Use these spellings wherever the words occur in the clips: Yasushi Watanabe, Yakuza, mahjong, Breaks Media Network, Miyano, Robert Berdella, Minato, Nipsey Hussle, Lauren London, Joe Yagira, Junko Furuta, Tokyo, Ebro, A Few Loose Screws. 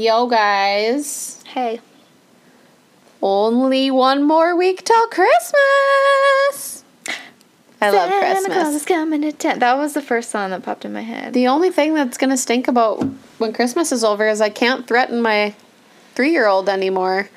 Yo, guys. Hey. Only one more week till Christmas. I love Christmas. Santa Claus is coming to town. That was the first song that popped in my head. The only thing that's going to stink about when Christmas is over is I can't threaten my 3-year-old anymore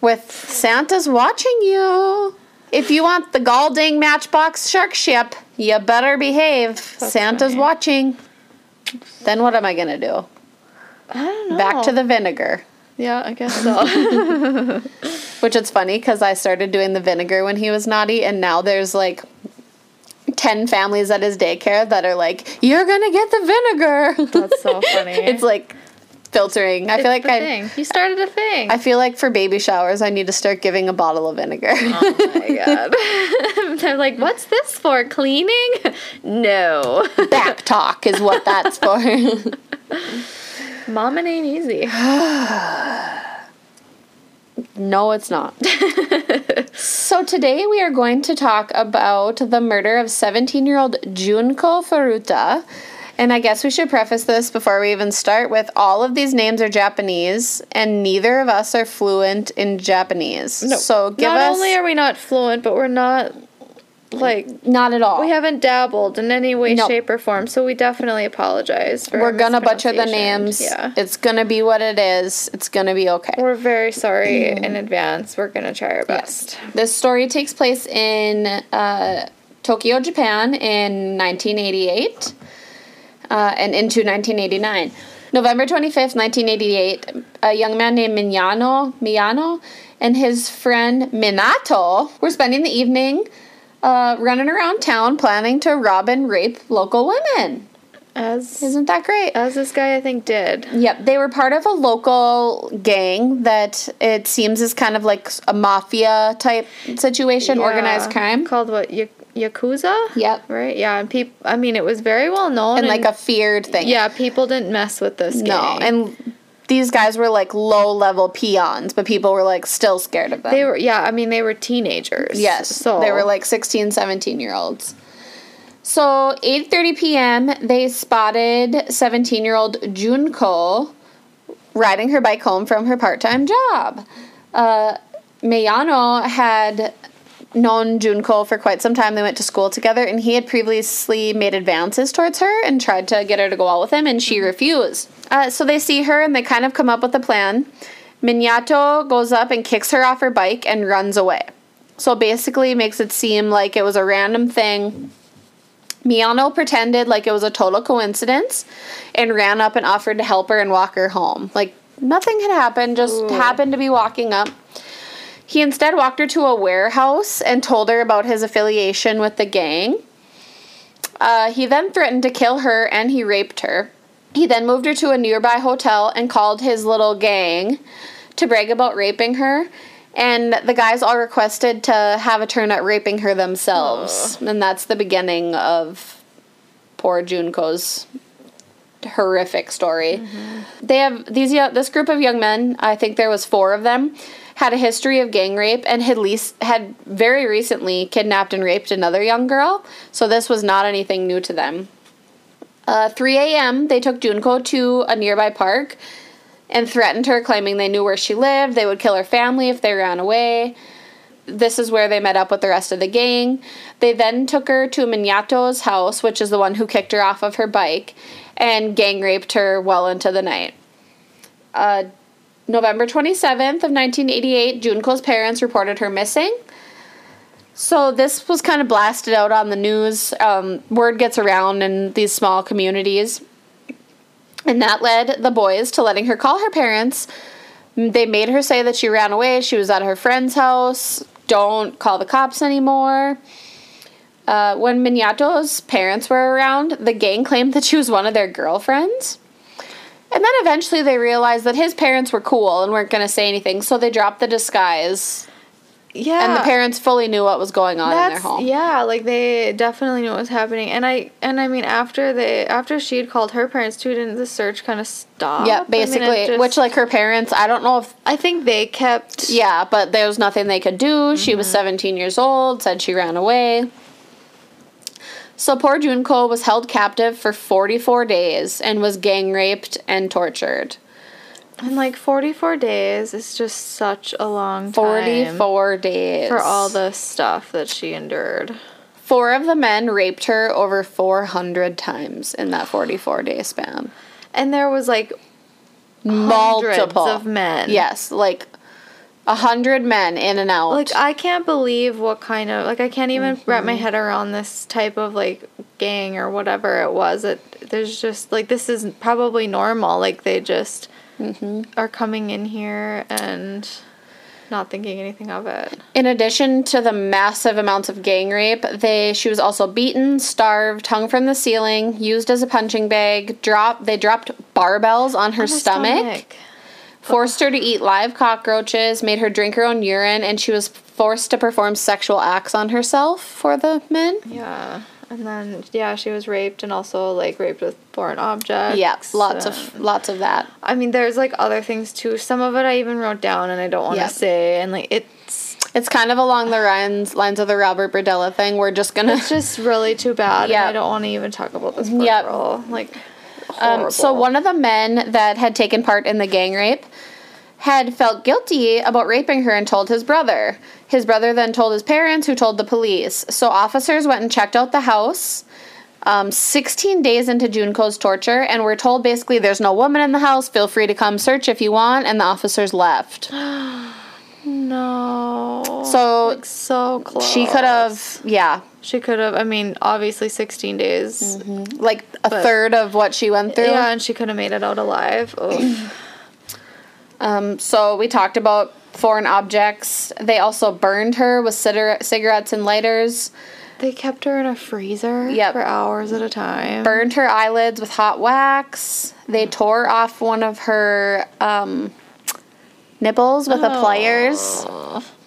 with Santa's watching you. If you want the Galding Matchbox Shark Ship, you better behave. That's Santa's funny. Watching. Then what am I going to do? I don't know. Back to the vinegar. Yeah, I guess so. Which it's funny because I started doing the vinegar when he was naughty, and now there's like 10 families at his daycare that are like, you're going to get the vinegar. That's so funny. It's like filtering. I feel like you started a thing. I feel like for baby showers, I need to start giving a bottle of vinegar. Oh, my God. They're like, what's this for? Cleaning? No. Back talk is what that's for. Mommin' ain't easy. No, it's not. So today we are going to talk about the murder of 17-year-old Junko Furuta. And I guess we should preface this before we even start with all of these names are Japanese, and neither of us are fluent in Japanese. No. So not only are we not fluent, but we're not... not at all. We haven't dabbled in any way, shape, or form, so we definitely apologize for We're gonna butcher the names. Yeah. It's gonna be what it is. It's gonna be okay. We're very sorry in advance. We're gonna try our best. Yes. This story takes place in Tokyo, Japan in 1988 and into 1989. November 25th, 1988, a young man named Miyano and his friend Minato were spending the evening running around town planning to rob and rape local women. Isn't that great? As this guy, I think, did. Yep. They were part of a local gang that it seems is kind of like a mafia-type situation, organized crime. Called what? Yakuza? Yep. Right? Yeah. And it was very well known. And like a feared thing. Yeah. People didn't mess with this gang. No. And... these guys were, like, low-level peons, but people were, like, still scared of them. They were, they were teenagers. Yes. So. They were, like, 16, 17-year-olds. So, 8:30 p.m., they spotted 17-year-old Junko riding her bike home from her part-time job. Miyano had known Junko for quite some time. They went to school together, and he had previously made advances towards her and tried to get her to go out with him, and she refused. So they see her, and they kind of come up with a plan. Minato goes up and kicks her off her bike and runs away. So basically makes it seem like it was a random thing. Miyano pretended like it was a total coincidence and ran up and offered to help her and walk her home. Like, nothing had happened, just happened to be walking up. He instead walked her to a warehouse and told her about his affiliation with the gang. He then threatened to kill her, and he raped her. He then moved her to a nearby hotel and called his little gang to brag about raping her. And the guys all requested to have a turn at raping her themselves. Oh. And that's the beginning of poor Junko's horrific story. Mm-hmm. They have this group of young men, I think there was 4 of them, had a history of gang rape and had very recently kidnapped and raped another young girl. So this was not anything new to them. 3 a.m., they took Junko to a nearby park and threatened her, claiming they knew where she lived. They would kill her family if they ran away. This is where they met up with the rest of the gang. They then took her to Minato's house, which is the one who kicked her off of her bike, and gang raped her well into the night. November 27th of 1988, Junko's parents reported her missing. So this was kind of blasted out on the news. Word gets around in these small communities. And that led the boys to letting her call her parents. They made her say that she ran away. She was at her friend's house. Don't call the cops anymore. When Minato's parents were around, the gang claimed that she was one of their girlfriends. And then eventually they realized that his parents were cool and weren't going to say anything, so they dropped the disguise. Yeah. And the parents fully knew what was going on in their home. Yeah, like they definitely knew what was happening. And I mean after she had called her parents too, didn't the search kind of stop? Yeah, basically. Which like her parents, I don't know if I think they kept yeah, but there was nothing they could do. Mm-hmm. She was 17 years old, said she ran away. So poor Junko was held captive for 44 days and was gang raped and tortured. And like 44 days is just such a long time. 44 days. For all the stuff that she endured. 4 of the men raped her over 400 times in that 44-day span. And there was like multiple of men. Yes, like 100 men in and out. Like, I can't believe what kind of, like, I can't even wrap my head around this type of, like, gang or whatever it was. There's just, like, this is probably normal. Like, they just are coming in here and not thinking anything of it. In addition to the massive amounts of gang rape, she was also beaten, starved, hung from the ceiling, used as a punching bag, they dropped barbells on her stomach. Forced her to eat live cockroaches, made her drink her own urine, and she was forced to perform sexual acts on herself for the men. Yeah. And then, yeah, she was raped and also, like, raped with foreign objects. Yeah, lots of that. I mean, there's, like, other things, too. Some of it I even wrote down and I don't want to say. And, like, it's kind of along the lines of the Robert Berdella thing. We're just going to... It's just really too bad. Yeah. I don't want to even talk about this poor girl. Like... So one of the men that had taken part in the gang rape had felt guilty about raping her and told his brother. His brother then told his parents, who told the police. So officers went and checked out the house 16 days into Junko's torture, and were told basically there's no woman in the house, feel free to come search if you want, and the officers left. No. So... Like, so close. She could have... Yeah. She could have... I mean, obviously 16 days. Mm-hmm. Like, a third of what she went through. Yeah, and she could have made it out alive. So, we talked about foreign objects. They also burned her with cigarettes and lighters. They kept her in a freezer for hours at a time. Burned her eyelids with hot wax. They tore off one of her... nipples with the pliers.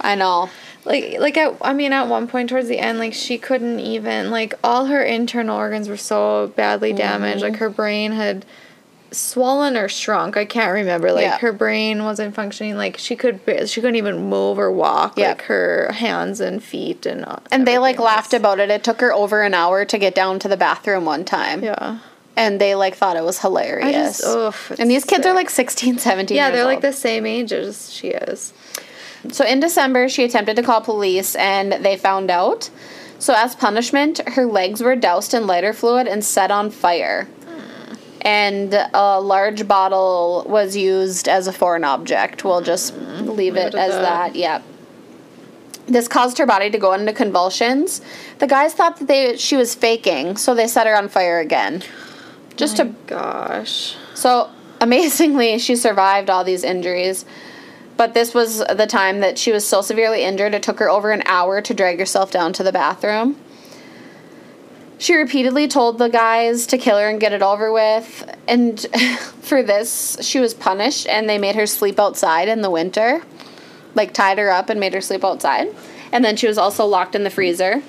I know. At one point towards the end, like, she couldn't even, like, all her internal organs were so badly damaged. Like, her brain had swollen or shrunk. I can't remember. Like, her brain wasn't functioning. Like, she couldn't even move or walk. Like, her hands and feet and they, like, laughed about it. It took her over an hour to get down to the bathroom one time. Yeah. And they, like, thought it was hilarious. And these kids are, like, 16, 17 years old. Yeah, they're, like, the same age as she is. So in December, she attempted to call police, and they found out. So as punishment, her legs were doused in lighter fluid and set on fire. And a large bottle was used as a foreign object. We'll just leave it as that. Yeah. This caused her body to go into convulsions. The guys thought that she was faking, so they set her on fire again. Gosh. So, amazingly, she survived all these injuries. But this was the time that she was so severely injured, it took her over an hour to drag herself down to the bathroom. She repeatedly told the guys to kill her and get it over with. And for this, she was punished, and they made her sleep outside in the winter. Like, tied her up and made her sleep outside. And then she was also locked in the freezer.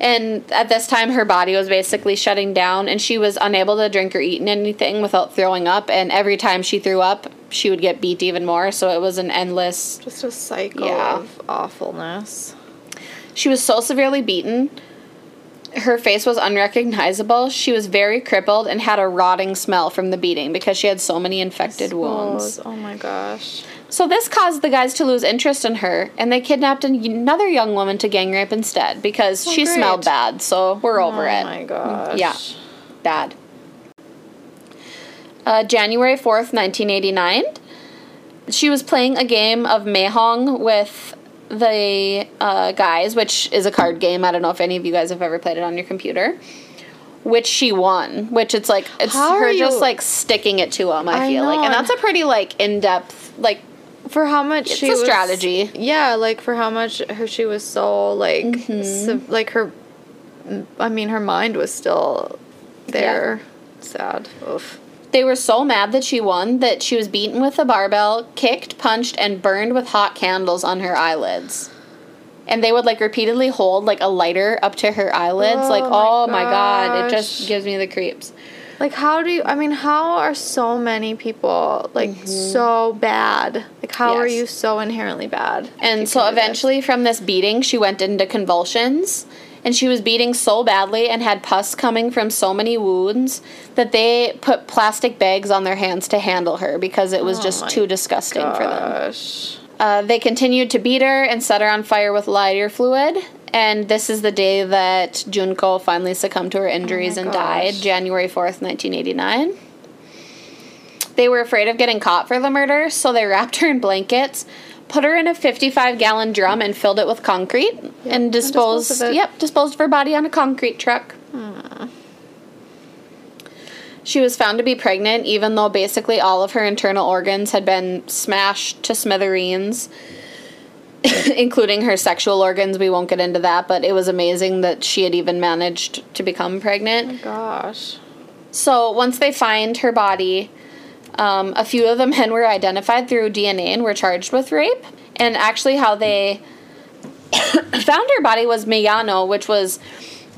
And at this time, her body was basically shutting down, and she was unable to drink or eat anything without throwing up. And every time she threw up, she would get beat even more. So it was an endless... Just a cycle of awfulness. She was so severely beaten. Her face was unrecognizable. She was very crippled and had a rotting smell from the beating because she had so many infected wounds. Oh, my gosh. So this caused the guys to lose interest in her, and they kidnapped another young woman to gang rape instead because she smelled bad, so we're over it. Oh, my gosh. Yeah. Bad. January 4th, 1989, she was playing a game of mahjong with the guys, which is a card game. I don't know if any of you guys have ever played it on your computer. Which she won. Which it's like, it's her just, like, sticking it to them, I feel like. And that's a pretty, like, in-depth, like... For how much she was... It's a strategy. Yeah, like, for how much she was so, like... like, her... I mean, her mind was still there. Yeah. Sad. Oof. They were so mad that she won that she was beaten with a barbell, kicked, punched, and burned with hot candles on her eyelids. And they would, like, repeatedly hold, like, a lighter up to her eyelids. Oh, like, my God. It just gives me the creeps. Like, how are so many people, like, so bad? Like, how are you so inherently bad? And so eventually from this beating, she went into convulsions. and she was beating so badly and had pus coming from so many wounds that they put plastic bags on their hands to handle her because it was just too disgusting for them. They continued to beat her and set her on fire with lighter fluid. And this is the day that Junko finally succumbed to her injuries and died, January 4th, 1989. They were afraid of getting caught for the murder, so they wrapped her in blankets, put her in a 55-gallon drum and filled it with concrete, and disposed of her body on a concrete truck. Aww. She was found to be pregnant, even though basically all of her internal organs had been smashed to smithereens. Including her sexual organs. We won't get into that, but it was amazing that she had even managed to become pregnant. Oh my gosh. So once they find her body, a few of the men were identified through DNA and were charged with rape. And actually how they found her body was Miyano, which was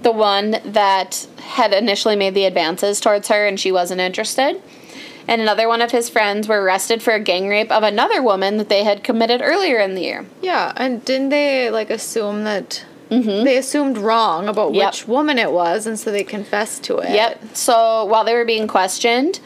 the one that had initially made the advances towards her, and she wasn't interested. And another one of his friends were arrested for a gang rape of another woman that they had committed earlier in the year. Yeah, and didn't they, like, assume that... Mm-hmm. They assumed wrong about which woman it was, and so they confessed to it. Yep. So while they were being questioned,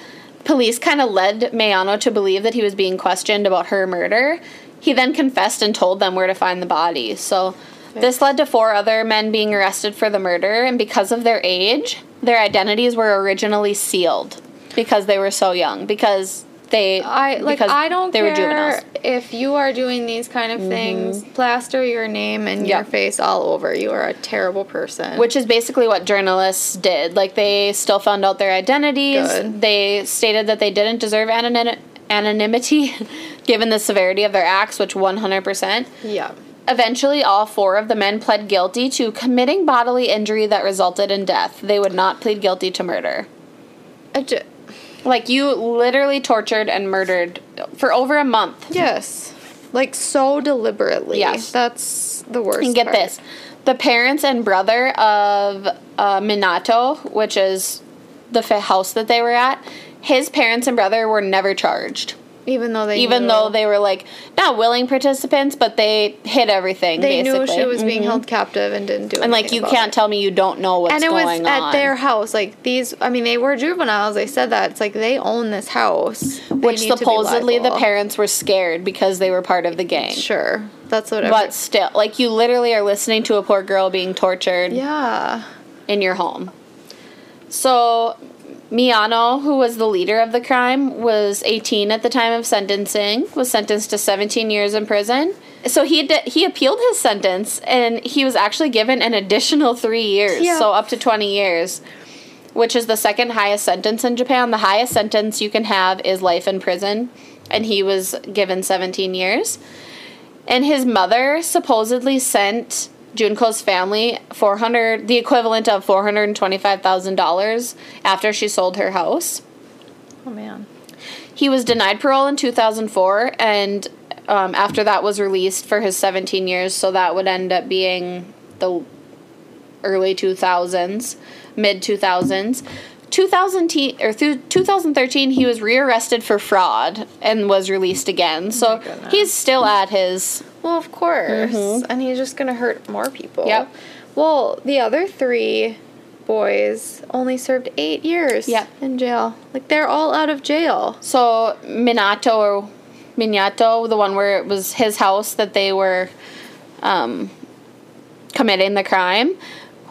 police kind of led Mayano to believe that he was being questioned about her murder. He then confessed and told them where to find the body. So this led to 4 other men being arrested for the murder, and because of their age, their identities were originally sealed. Because they were so young. Because they were juveniles. If you are doing these kind of things, plaster your name and your face all over. You are a terrible person. Which is basically what journalists did. Like, they still found out their identities. Good. They stated that they didn't deserve anonymity, given the severity of their acts, which 100%. Yeah. Eventually, all 4 of the men pled guilty to committing bodily injury that resulted in death. They would not plead guilty to murder. Like, you literally tortured and murdered for over a month. Yes. Like, so deliberately. Yes. That's the worst part. And get this. The parents and brother of Minato, which is the house that they were at, his parents and brother were never charged. Even though they were, like, not willing participants, but they hid everything, basically. They knew she was being held captive and didn't do anything. And, like, you can't tell me you don't know what's going on. And it was at their house. Like, these, I mean, they were juveniles. They said that. It's like, they own this house. Which supposedly the parents were scared because they were part of the gang. Sure. That's whatever. But still, like, you literally are listening to a poor girl being tortured. Yeah. In your home. So... Miyano, who was the leader of the crime, was 18 at the time of sentencing, was sentenced to 17 years in prison. So he appealed his sentence, and he was actually given an additional 3 years, so up to 20 years, which is the second highest sentence in Japan. The highest sentence you can have is life in prison, and he was given 17 years. And his mother supposedly sent Junko's family the equivalent of $425,000 after she sold her house. Oh, man. He was denied parole in 2004, and after that was released for his 17 years, so that would end up being the early 2000s, mid-2000s. 2013, he was rearrested for fraud and was released again. So he's still at his... Well, of course. Mm-hmm. And he's just going to hurt more people. Yep. Well, the other 3 boys only served 8 years in jail. Like, they're all out of jail. So Minato, the one where it was his house that they were committing the crime,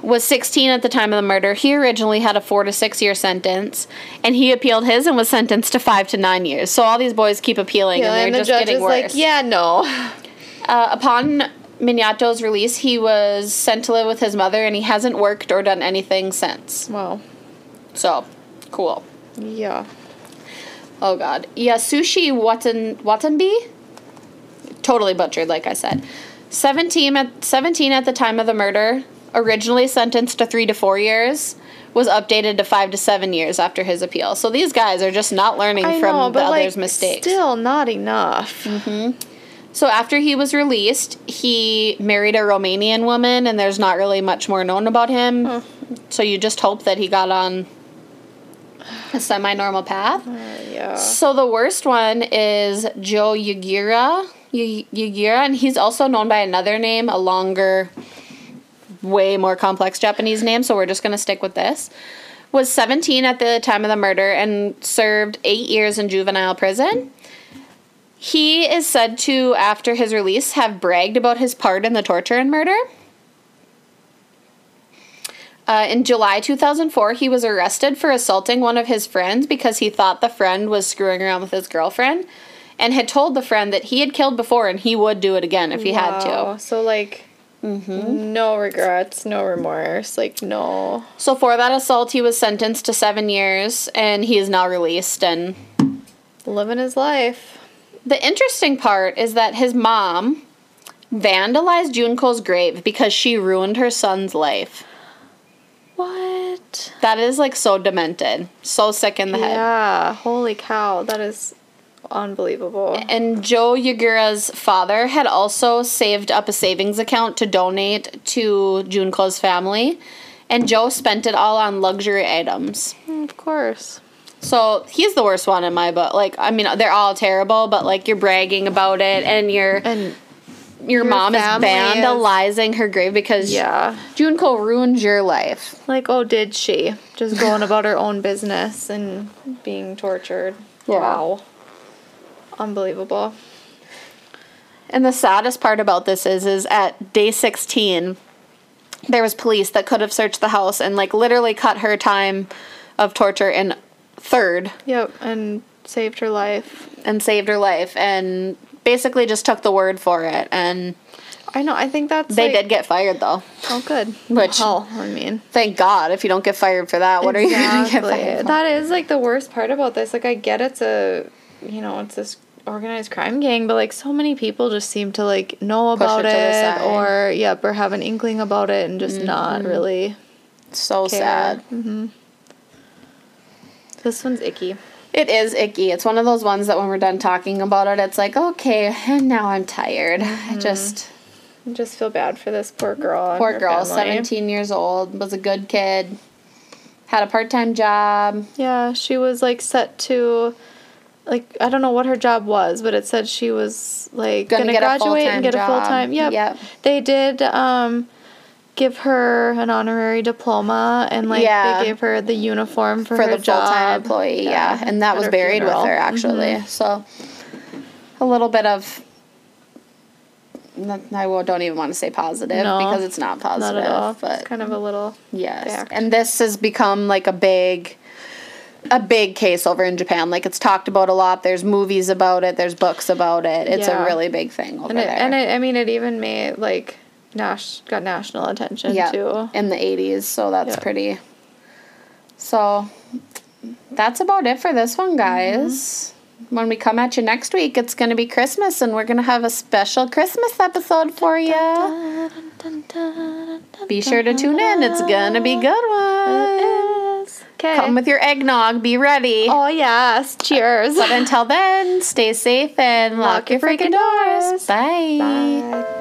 was 16 at the time of the murder. He originally had a 4 to 6 year sentence, and he appealed his and was sentenced to 5 to 9 years. So all these boys keep appealing, and they're just getting worse. The judge is like, yeah, no. Upon Minato's release, he was sent to live with his mother, and he hasn't worked or done anything since. Wow. So, cool. Yeah. Oh, God. Yasushi Watanabe? Totally butchered, like I said. 17 at the time of the murder, originally sentenced to 3 to 4 years, was updated to 5 to 7 years after his appeal. So these guys are just not learning from the other's mistakes. Still not enough. Mm-hmm. So after he was released, he married a Romanian woman, and there's not really much more known about him. Huh. So you just hope that he got on a semi-normal path. Yeah. So the worst one is Joe Yagira, and he's also known by another name, a longer way more complex Japanese name, so we're just going to stick with this, was 17 at the time of the murder and served 8 years in juvenile prison. He is said to, after his release, have bragged about his part in the torture and murder. In July 2004, he was arrested for assaulting one of his friends because he thought the friend was screwing around with his girlfriend and had told the friend that he had killed before and he would do it again if he had to. So, like, no regrets, no remorse, like, no. So, for that assault, he was sentenced to 7 years, and he is now released and living his life. The interesting part is that his mom vandalized Junko's grave because she ruined her son's life. What? That is, like, so demented. So sick in the head. Yeah, holy cow. That is unbelievable. And Joe Yagira's father had also saved up a savings account to donate to Junko's family. And Joe spent it all on luxury items. Of course. So, he's the worst one in my book. Like, I mean, they're all terrible, but, like, you're bragging about it, and you're... And your mom is vandalizing her grave because Junko ruined your life. Like, oh, did she? Just going about her own business and being tortured. Yeah. Wow. Unbelievable. And the saddest part about this is at day 16, there was police that could have searched the house and, like, literally cut her time of torture in third. Yep, and saved her life. And... basically just took the word for it, and... I know, I think that's, they did get fired, though. Oh, good. Which... Well, I mean... Thank God, if you don't get fired for that, what are you going to get fired for? That is, like, the worst part about this. Like, I get it's a... You know, it's this organized crime gang, but, like, so many people just seem to, like, know about it, or, or have an inkling about it, and just not really... So care. Sad. Mm-hmm. This one's icky. It is icky. It's one of those ones that when we're done talking about it, it's like, okay, and now I'm tired. I just feel bad for this poor girl. Poor girl, family. 17 years old, was a good kid, had a part-time job. Yeah, she was, like, set to, like, I don't know what her job was, but it said she was, like, going to graduate and get a full-time. Yep. They did, give her an honorary diploma, and, like, they gave her the uniform for her job. For the full-time employee, and that was buried with her, actually. So, a little bit of, I don't even want to say positive, because it's not positive. Not at all. But it's kind of a little... Yes. Fact. And this has become, like, a big case over in Japan. Like, it's talked about a lot. There's movies about it. There's books about it. It's a really big thing over there. And, I mean, it even made, like... got national attention, too. In the 80s, so that's pretty. So, that's about it for this one, guys. Mm-hmm. When we come at you next week, it's going to be Christmas, and we're going to have a special Christmas episode for you. Be sure to tune in. It's going to be a good one. It is. Okay. Come with your eggnog. Be ready. Oh, yes. Cheers. But until then, stay safe and lock your freaking doors. Bye. Bye.